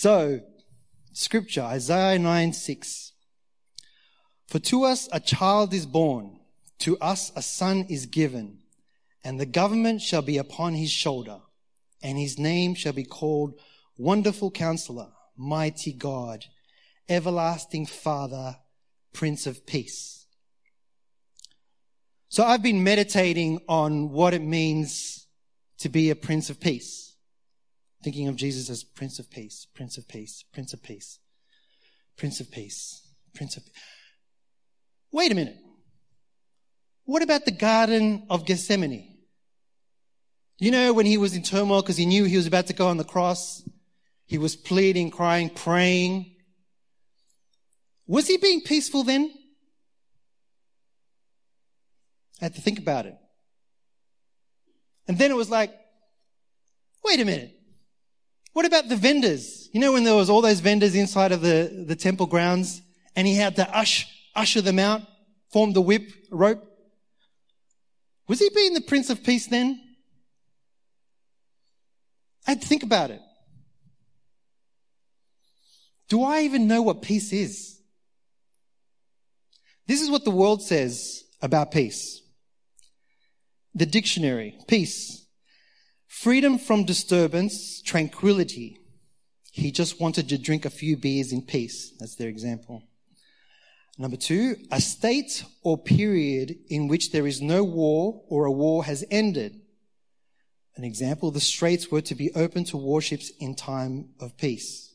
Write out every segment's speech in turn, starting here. So, Scripture, Isaiah 9:6. For to us a child is born, to us a son is given, and the government shall be upon his shoulder, and his name shall be called Wonderful Counselor, Mighty God, Everlasting Father, Prince of Peace. So I've been meditating on what it means to be a Prince of Peace, thinking of Jesus as Prince of Peace, Prince of Peace, Prince of Peace, Prince of Peace, Prince of Peace. Wait a minute. What about the Garden of Gethsemane? You know, when he was in turmoil because he knew he was about to go on the cross, he was pleading, crying, praying. Was he being peaceful then? I had to think about it. And then it was like, wait a minute. What about the vendors? You know, when there was all those vendors inside of the temple grounds and he had to usher them out, form the whip, rope. Was he being the Prince of Peace then? I had to think about it. Do I even know what peace is? This is what the world says about peace. The dictionary, peace. Freedom from disturbance, tranquility. He just wanted to drink a few beers in peace. That's their example. Number two, a state or period in which there is no war or a war has ended. An example, the straits were to be open to warships in time of peace.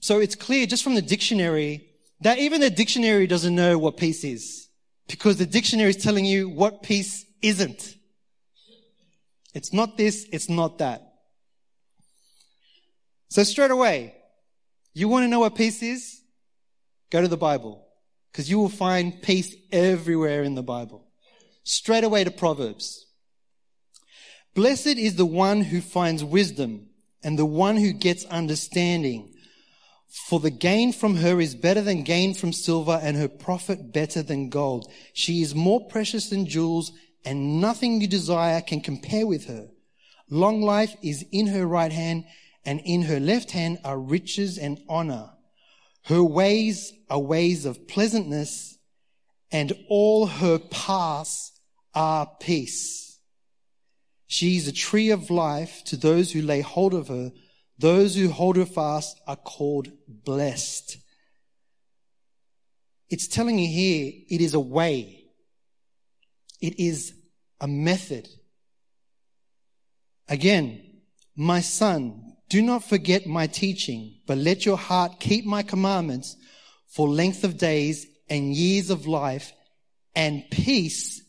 So it's clear just from the dictionary that even the dictionary doesn't know what peace is, because the dictionary is telling you what peace isn't. It's not this, it's not that. So straight away, you want to know what peace is? Go to the Bible, because you will find peace everywhere in the Bible. Straight away to Proverbs. Blessed is the one who finds wisdom and the one who gets understanding. For the gain from her is better than gain from silver, and her profit better than gold. She is more precious than jewels, and nothing you desire can compare with her. Long life is in her right hand, and in her left hand are riches and honor. Her ways are ways of pleasantness, and all her paths are peace. She is a tree of life to those who lay hold of her. Those who hold her fast are called blessed. It's telling you here it is a way. It is a method. Again, my son, do not forget my teaching, but let your heart keep my commandments, for length of days and years of life and peace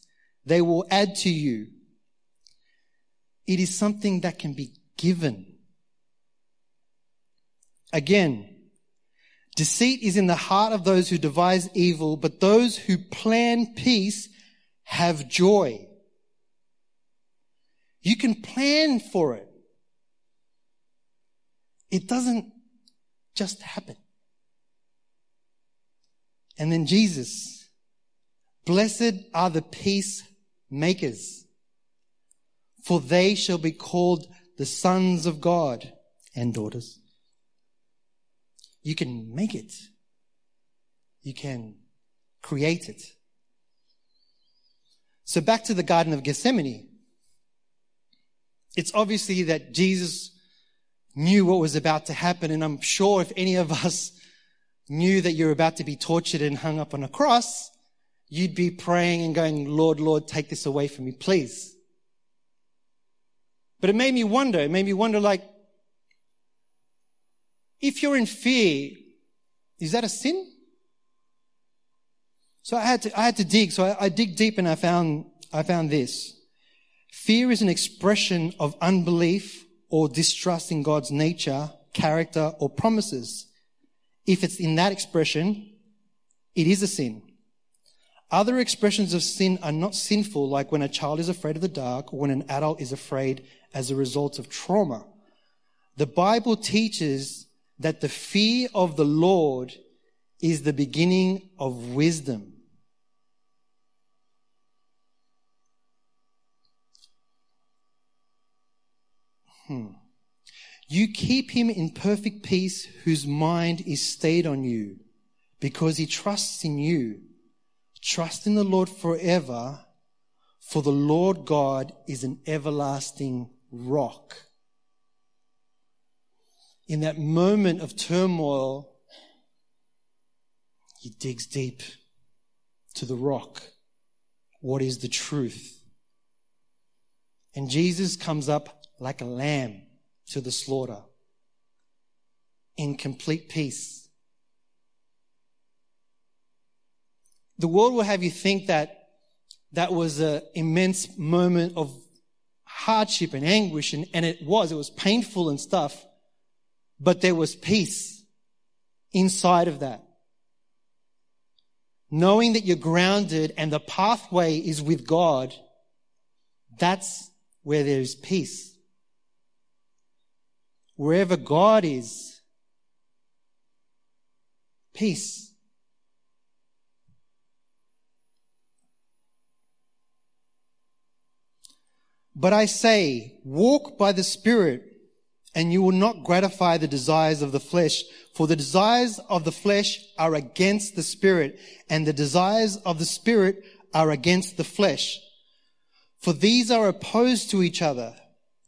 they will add to you. It is something that can be given. Again, deceit is in the heart of those who devise evil, but those who plan peace have joy. You can plan for it. It doesn't just happen. And then Jesus, blessed are the peacemakers, for they shall be called the sons of God and daughters. You can make it. You can create it. So back to the Garden of Gethsemane. It's obviously that Jesus knew what was about to happen, and I'm sure if any of us knew that you're about to be tortured and hung up on a cross, you'd be praying and going, Lord, Lord, take this away from me, please. But it made me wonder, like, if you're in fear, is that a sin? So I had to dig. So I dig deep, and I found this. Fear is an expression of unbelief or distrust in God's nature, character, or promises. If it's in that expression, it is a sin. Other expressions of sin are not sinful, like when a child is afraid of the dark or when an adult is afraid as a result of trauma. The Bible teaches that the fear of the Lord is the beginning of wisdom. You keep him in perfect peace whose mind is stayed on you because he trusts in you. Trust in the Lord forever, for the Lord God is an everlasting rock. In that moment of turmoil, he digs deep to the rock. What is the truth? And Jesus comes up like a lamb to the slaughter in complete peace. The world will have you think that that was an immense moment of hardship and anguish, and it was painful and stuff, but there was peace inside of that. Knowing that you're grounded and the pathway is with God, that's where there is peace. Wherever God is, peace. But I say, walk by the Spirit, and you will not gratify the desires of the flesh, for the desires of the flesh are against the Spirit, and the desires of the Spirit are against the flesh. For these are opposed to each other,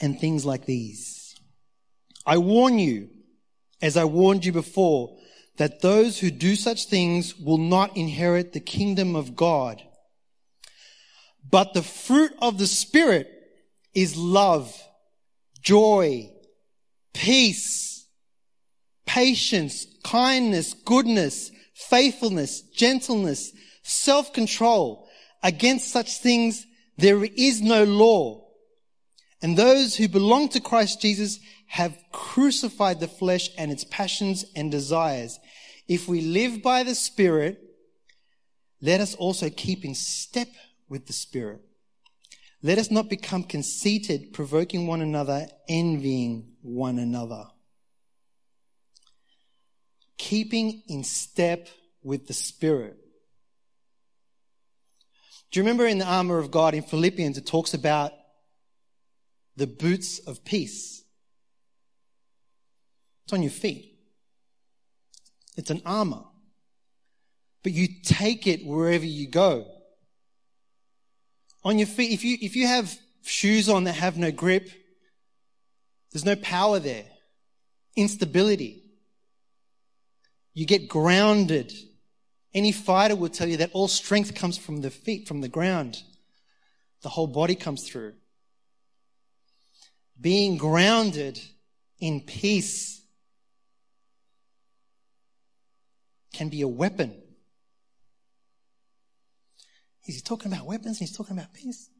and things like these. I warn you, as I warned you before, that those who do such things will not inherit the kingdom of God. But the fruit of the Spirit is love, joy, peace, patience, kindness, goodness, faithfulness, gentleness, self-control. Against such things there is no law. And those who belong to Christ Jesus have crucified the flesh and its passions and desires. If we live by the Spirit, let us also keep in step with the Spirit. Let us not become conceited, provoking one another, envying one another. Keeping in step with the Spirit. Do you remember in the armor of God in Philippians, it talks about the boots of peace? It's on your feet. It's an armor. But you take it wherever you go. On your feet, if you have shoes on that have no grip, there's no power there. Instability. You get grounded. Any fighter will tell you that all strength comes from the feet, from the ground. The whole body comes through. Being grounded in peace can be a weapon. He's talking about weapons and he's talking about peace.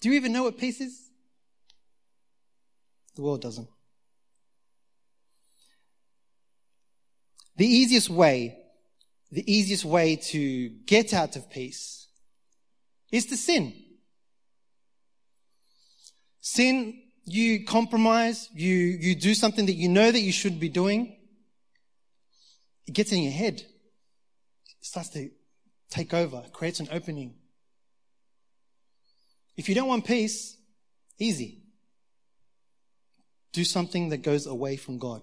Do you even know what peace is? The world doesn't. The easiest way to get out of peace is to sin. Sin, you compromise, you do something that you know that you shouldn't be doing. It gets in your head. It starts to take over, creates an opening. If you don't want peace, easy. Do something that goes away from God.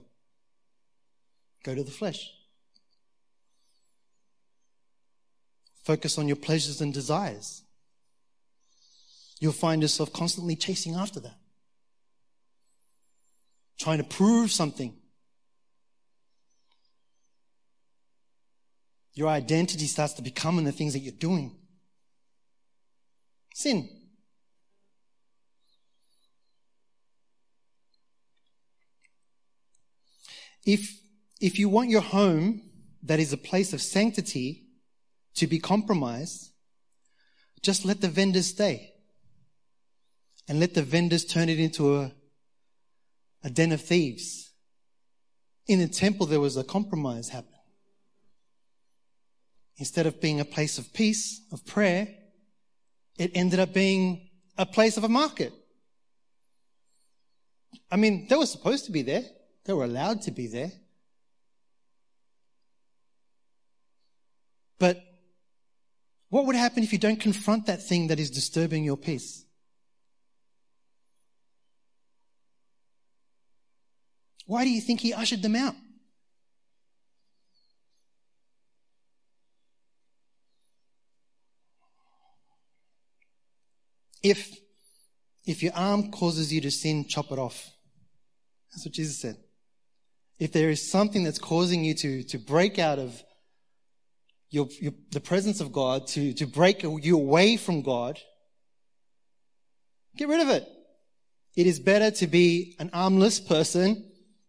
Go to the flesh. Focus on your pleasures and desires. You'll find yourself constantly chasing after that, trying to prove something. Your identity starts to become in the things that you're doing. Sin. If you want your home, that is a place of sanctity, to be compromised, just let the vendors stay. and let the vendors turn it into a den of thieves. In the temple, there was a compromise happen. Instead of being a place of peace, of prayer, it ended up being a place of a market. I mean, they were supposed to be there. They were allowed to be there. But what would happen if you don't confront that thing that is disturbing your peace? Why do you think he ushered them out? If your arm causes you to sin, chop it off. That's what Jesus said. If there is something that's causing you to break out of the presence of God, to break you away from God, get rid of it. It is better to be an armless person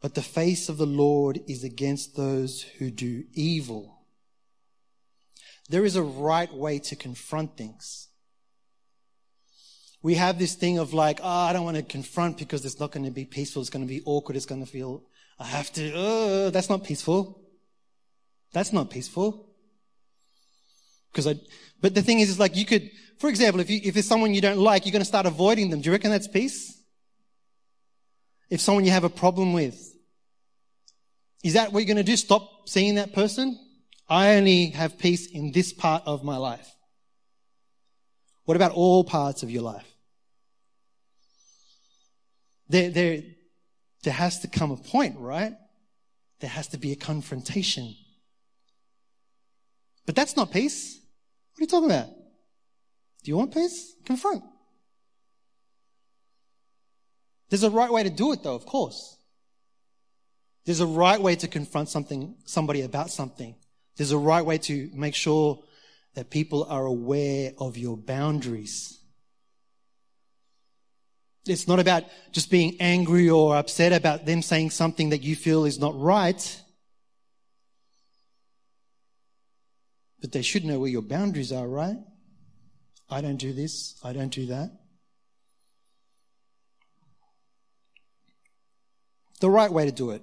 But the face of the Lord is against those who do evil. There is a right way to confront things. We have this thing of like, I don't want to confront because it's not going to be peaceful. It's going to be awkward. It's going to feel, I have to, that's not peaceful. That's not peaceful. But the thing is like you could, for example, if it's someone you don't like, you're going to start avoiding them. Do you reckon that's peace? If someone you have a problem with, is that what you're going to do? Stop seeing that person? I only have peace in this part of my life. What about all parts of your life? There has to come a point, right? There has to be a confrontation. But that's not peace. What are you talking about? Do you want peace? Confront. There's a right way to do it though, of course. There's a right way to confront somebody about something. There's a right way to make sure that people are aware of your boundaries. It's not about just being angry or upset about them saying something that you feel is not right. But they should know where your boundaries are, right? I don't do this, I don't do that. The right way to do it.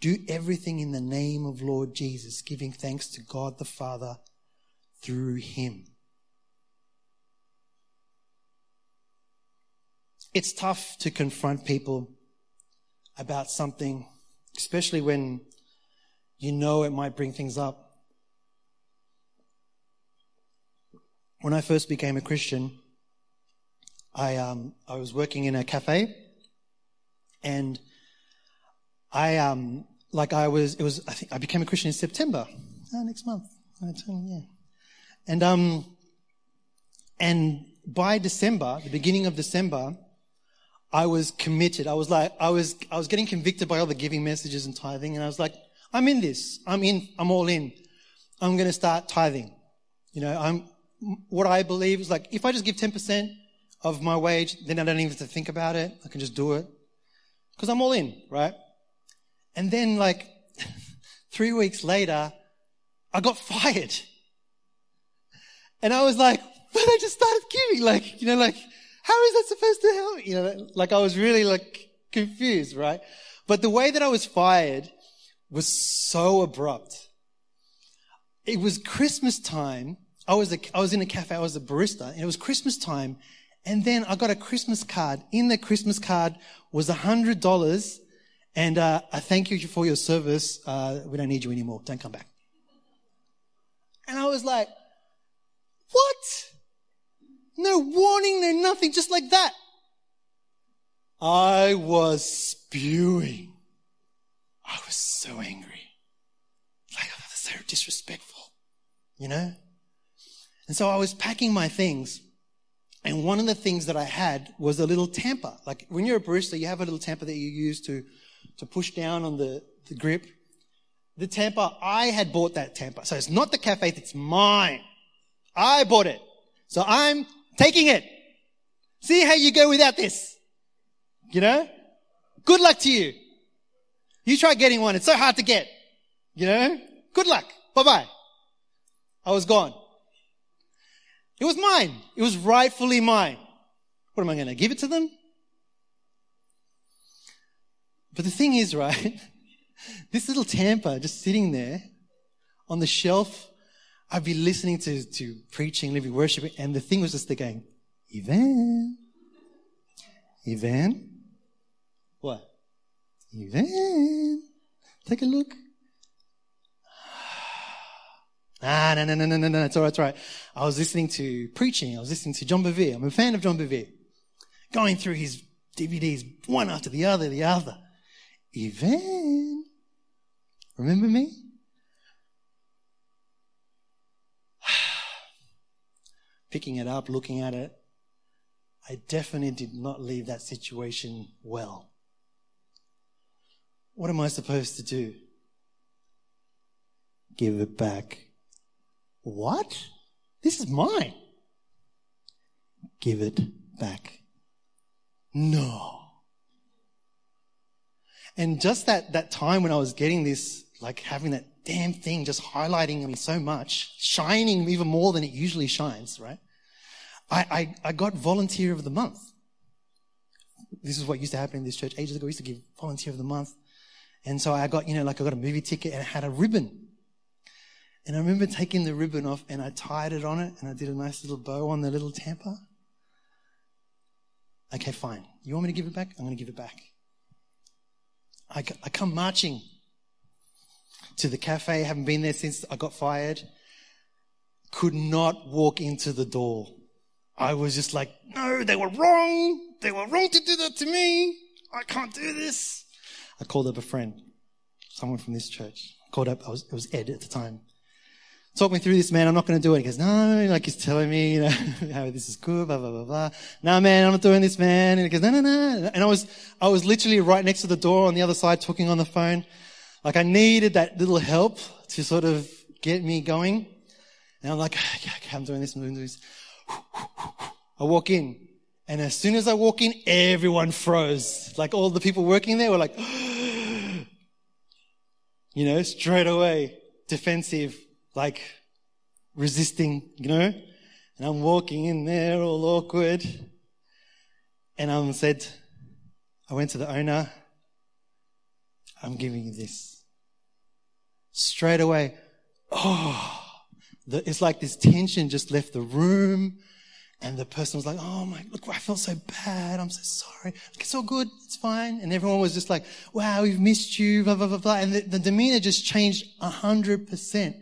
do everything in the name of Lord Jesus, giving thanks to God the Father through him. It's tough to confront people about something, especially when you know it might bring things up. When I first became a Christian, I was working in a cafe, and I became a Christian in September, next month, and by December, the beginning of December, I was committed. I was getting convicted by all the giving messages and tithing, and I was like, I'm in this. I'm all in. I'm going to start tithing. You know, what I believe is like, if I just give 10% of my wage, then I don't even have to think about it. I can just do it because I'm all in, right? And then like 3 weeks later, I got fired. And I was like, but I just started giving. Like, you know, like, how is that supposed to help? You know, like I was really like confused, right? But the way that I was fired was so abrupt. It was Christmas time. I was in a cafe. I was a barista, and it was Christmas time. And then I got a Christmas card. In the Christmas card was $100, and I thank you for your service. We don't need you anymore. Don't come back. And I was like, what? No warning, no nothing, just like that. I was spewing. I was so angry. Like, oh, that's so disrespectful, you know? And so I was packing my things, and one of the things that I had was a little tamper. Like, when you're a barista, you have a little tamper that you use to push down on the grip. The tamper, I had bought that tamper. So it's not the cafe, it's mine. I bought it. So I'm taking it. See how you go without this. You know? Good luck to you. You try getting one. It's so hard to get. You know? Good luck. Bye-bye. I was gone. It was mine. It was rightfully mine. What am I going to give it to them? But the thing is, right, this little tamper just sitting there on the shelf, I'd be listening to preaching, living, worshiping, and the thing was just going, Ivan, what? Ivan, take a look. Ah, no, it's all right. I was listening to preaching. I was listening to John Bevere. I'm a fan of John Bevere. Going through his DVDs, one after the other. Ivan, remember me? Picking it up, looking at it, I definitely did not leave that situation well. What am I supposed to do? Give it back. What? This is mine. Give it back. No. And just that time when I was getting this, like having that damn thing just highlighting me so much, shining even more than it usually shines, right? I got volunteer of the month. This is what used to happen in this church ages ago. We used to give volunteer of the month. And so I got, you know, like I got a movie ticket and it had a ribbon. And I remember taking the ribbon off and I tied it on it and I did a nice little bow on the little tamper. Okay, fine. You want me to give it back? I'm going to give it back. I come marching to the cafe, haven't been there since I got fired, could not walk into the door. I was just like, no, they were wrong. They were wrong to do that to me. I can't do this. I called up a friend, someone from this church. It was Ed at the time. Talk me through this, man. I'm not going to do it. He goes, no, like he's telling me, you know, how this is good, blah, blah, blah, blah. No, man, I'm not doing this, man. And he goes, no. And I was literally right next to the door on the other side talking on the phone. Like I needed that little help to sort of get me going. And I'm like, okay, I'm doing this. I walk in. And as soon as I walk in, everyone froze. Like all the people working there were like, you know, straight away, defensive, like resisting, you know. And I'm walking in there all awkward. And I went to the owner. I'm giving you this. Straight away, it's like this tension just left the room, and the person was like, oh my, look, I felt so bad, I'm so sorry. Like, it's all good, it's fine. And everyone was just like, wow, we've missed you, blah, blah, blah, blah. And the demeanor just changed 100%.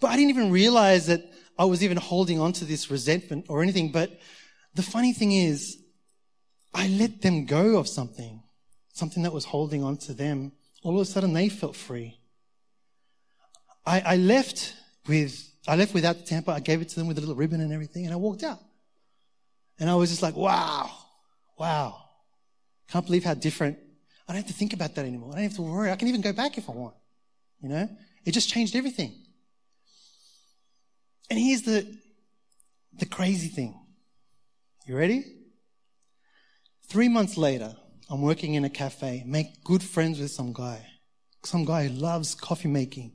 But I didn't even realize that I was even holding on to this resentment or anything. But the funny thing is, I let them go of something that was holding on to them. All of a sudden, they felt free. I left without the tamper. I gave it to them with a little ribbon and everything, and I walked out. And I was just like, wow. Can't believe how different. I don't have to think about that anymore. I don't have to worry. I can even go back if I want. You know, it just changed everything. And here's the crazy thing. You ready? 3 months later, I'm working in a cafe, make good friends with some guy. some guy who loves coffee making.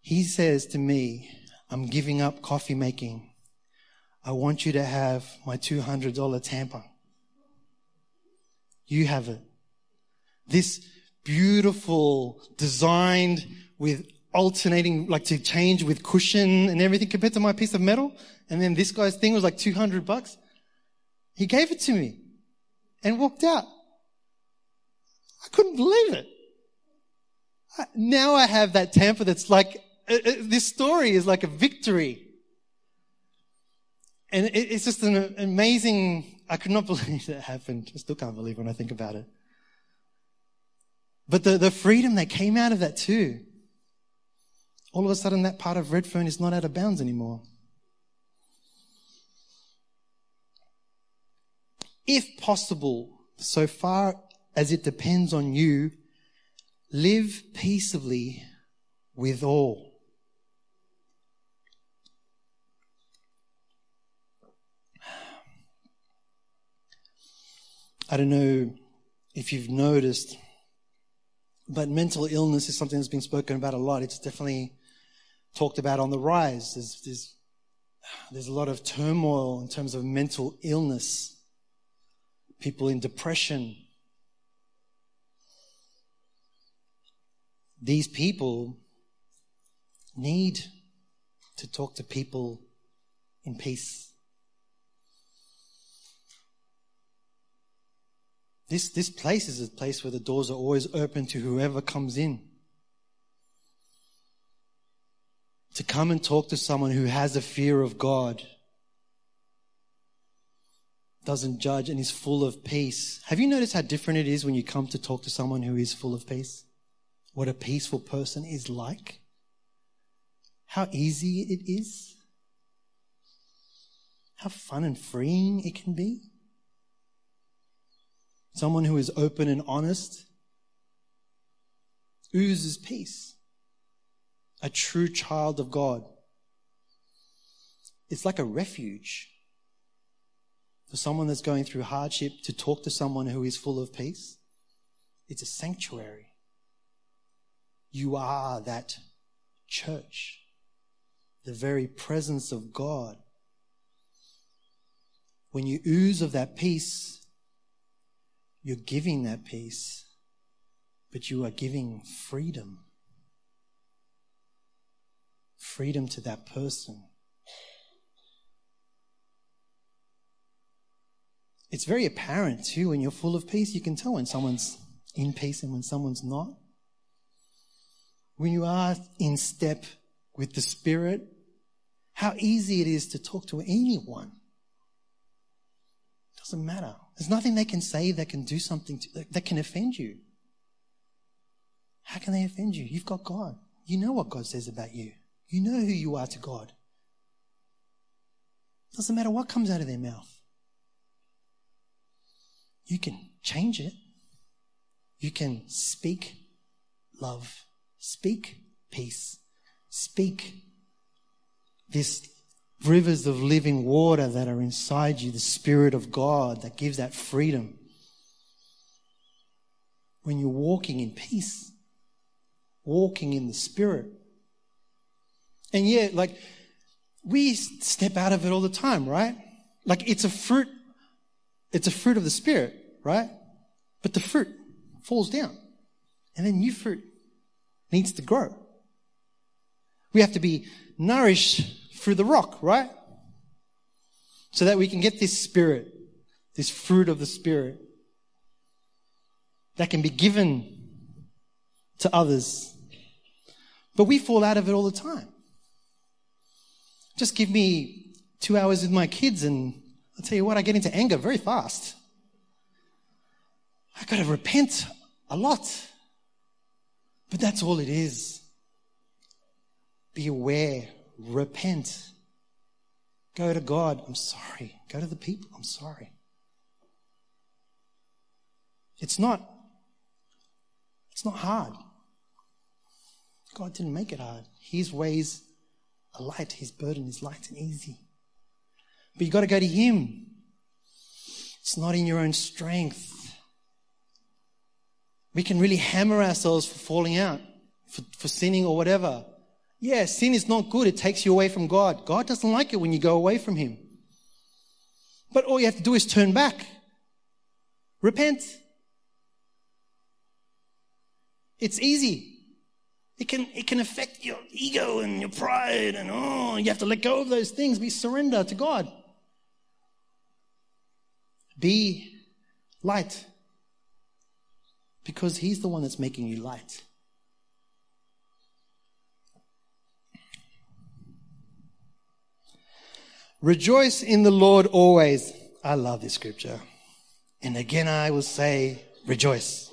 He says to me, I'm giving up coffee making. I want you to have my $200 tamper. You have it. This beautiful, designed with alternating, like to change with cushion and everything compared to my piece of metal. And then this guy's thing was like $200. He gave it to me and walked out. I couldn't believe it. Now I have that tamper that's like, this story is like a victory. And it's just an amazing, I could not believe that happened. I still can't believe when I think about it. But the freedom that came out of that too. All of a sudden that part of Redfern is not out of bounds anymore. If possible, so far as it depends on you, live peaceably with all. I don't know if you've noticed, but mental illness is something that's been spoken about a lot. It's definitely talked about on the rise. There's a lot of turmoil in terms of mental illness, people in depression. These people need to talk to people in peace. This place is a place where the doors are always open to whoever comes in. To come and talk to someone who has a fear of God, doesn't judge, and is full of peace. Have you noticed how different it is when you come to talk to someone who is full of peace? What a peaceful person is like? How easy it is? How fun and freeing it can be? Someone who is open and honest oozes peace. A true child of God. It's like a refuge for someone that's going through hardship to talk to someone who is full of peace. It's a sanctuary. You are that church, the very presence of God. When you ooze of that peace, you're giving that peace, but you are giving freedom. Freedom to that person. It's very apparent too when you're full of peace. You can tell when someone's in peace and when someone's not. When you are in step with the Spirit, how easy it is to talk to anyone. It doesn't matter. There's nothing they can say that can do something that can offend you. How can they offend you? You've got God. You know what God says about you. You know who you are to God. It doesn't matter what comes out of their mouth. You can change it. You can speak love, speak peace, speak this rivers of living water that are inside you, the Spirit of God that gives that freedom. When you're walking in peace, walking in the Spirit. And yet, like, we step out of it all the time, right? Like, it's a fruit of the Spirit, right? But the fruit falls down and then new fruit needs to grow. We have to be nourished through the rock, right? So that we can get this Spirit, this fruit of the Spirit that can be given to others. But we fall out of it all the time. Just give me 2 hours with my kids and I'll tell you what, I get into anger very fast. I got to repent a lot. But that's all it is. Be aware. Repent. Go to God. I'm sorry. Go to the people. I'm sorry. It's not hard. God didn't make it hard. His ways are light. His burden is light and easy. But you've got to go to Him. It's not in your own strength. We can really hammer ourselves for falling out, for sinning or whatever. Yeah, sin is not good. It takes you away from God. God doesn't like it when you go away from Him. But all you have to do is turn back. Repent. It's easy. It can affect your ego and your pride and you have to let go of those things. Be surrender to God. Be light. Because He's the one that's making you light. Rejoice in the Lord always. I love this scripture. And again I will say, rejoice.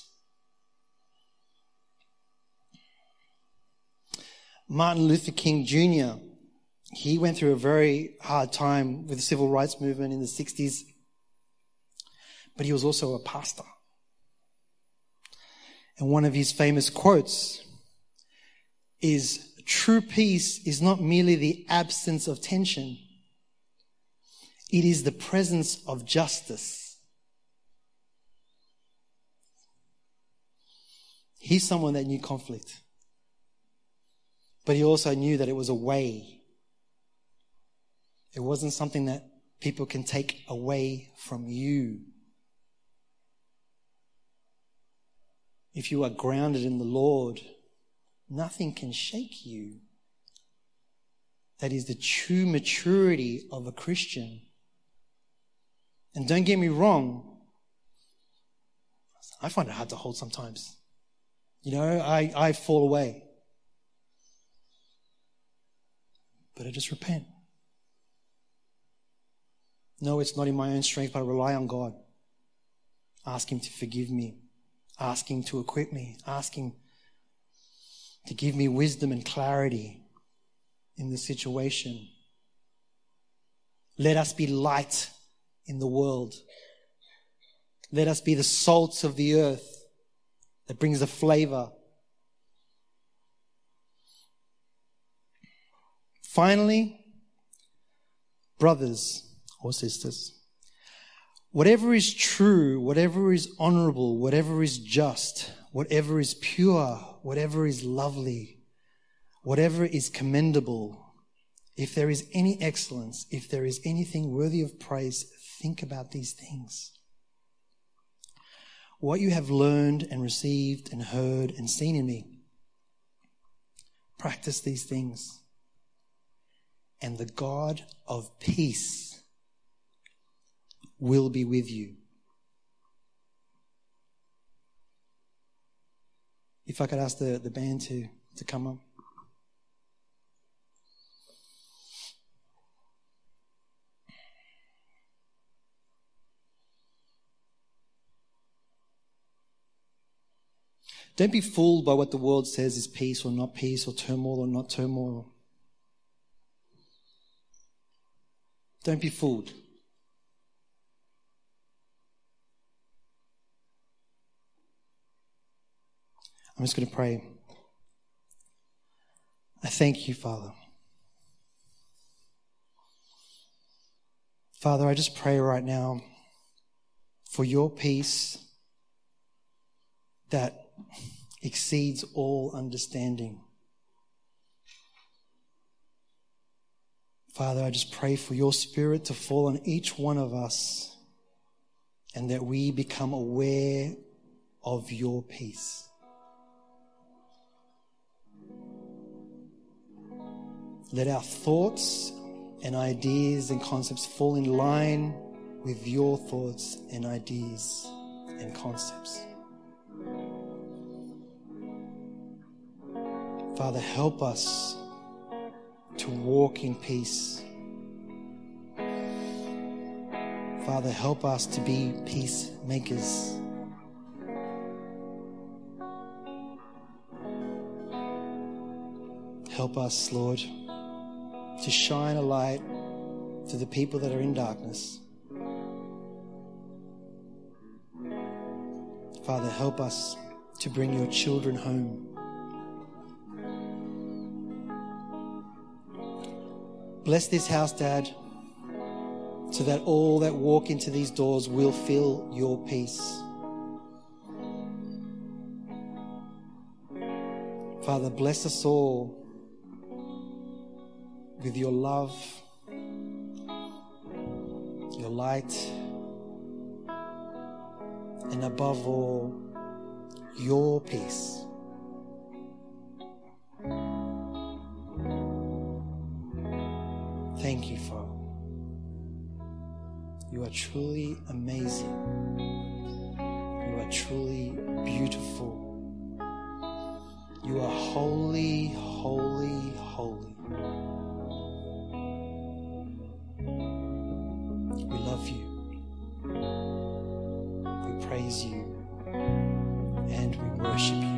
Martin Luther King Jr., he went through a very hard time with the civil rights movement in the 60s, but he was also a pastor. And one of his famous quotes is, true peace is not merely the absence of tension. It is the presence of justice. He's someone that knew conflict. But he also knew that it was a way. It wasn't something that people can take away from you. If you are grounded in the Lord, nothing can shake you. That is the true maturity of a Christian. And don't get me wrong, I find it hard to hold sometimes. You know, I fall away. But I just repent. No, it's not in my own strength, but I rely on God. Ask Him to forgive me. Ask Him to equip me. Ask Him to give me wisdom and clarity in the situation. Let us be light in the world. Let us be the salt of the earth that brings the flavor. Finally, brothers or sisters, whatever is true, whatever is honorable, whatever is just, whatever is pure, whatever is lovely, whatever is commendable, if there is any excellence, if there is anything worthy of praise, think about these things. What you have learned and received and heard and seen in me, practice these things. And the God of peace will be with you. If I could ask the band to come up. Don't be fooled by what the world says is peace or not peace, or turmoil or not turmoil. Don't be fooled. I'm just going to pray. I thank you, Father. Father, I just pray right now for your peace that exceeds all understanding. Father, I just pray for your Spirit to fall on each one of us and that we become aware of your peace. Let our thoughts and ideas and concepts fall in line with your thoughts and ideas and concepts. Father, help us to walk in peace. Father, help us to be peacemakers. Help us, Lord, to shine a light to the people that are in darkness. Father, help us to bring your children home. Bless this house, Dad, so that all that walk into these doors will feel your peace. Father, bless us all with your love, your light, and above all, your peace. Thank you, Father. You are truly amazing. You are truly beautiful. You are holy, holy, holy. We love you. We praise you. And we worship you.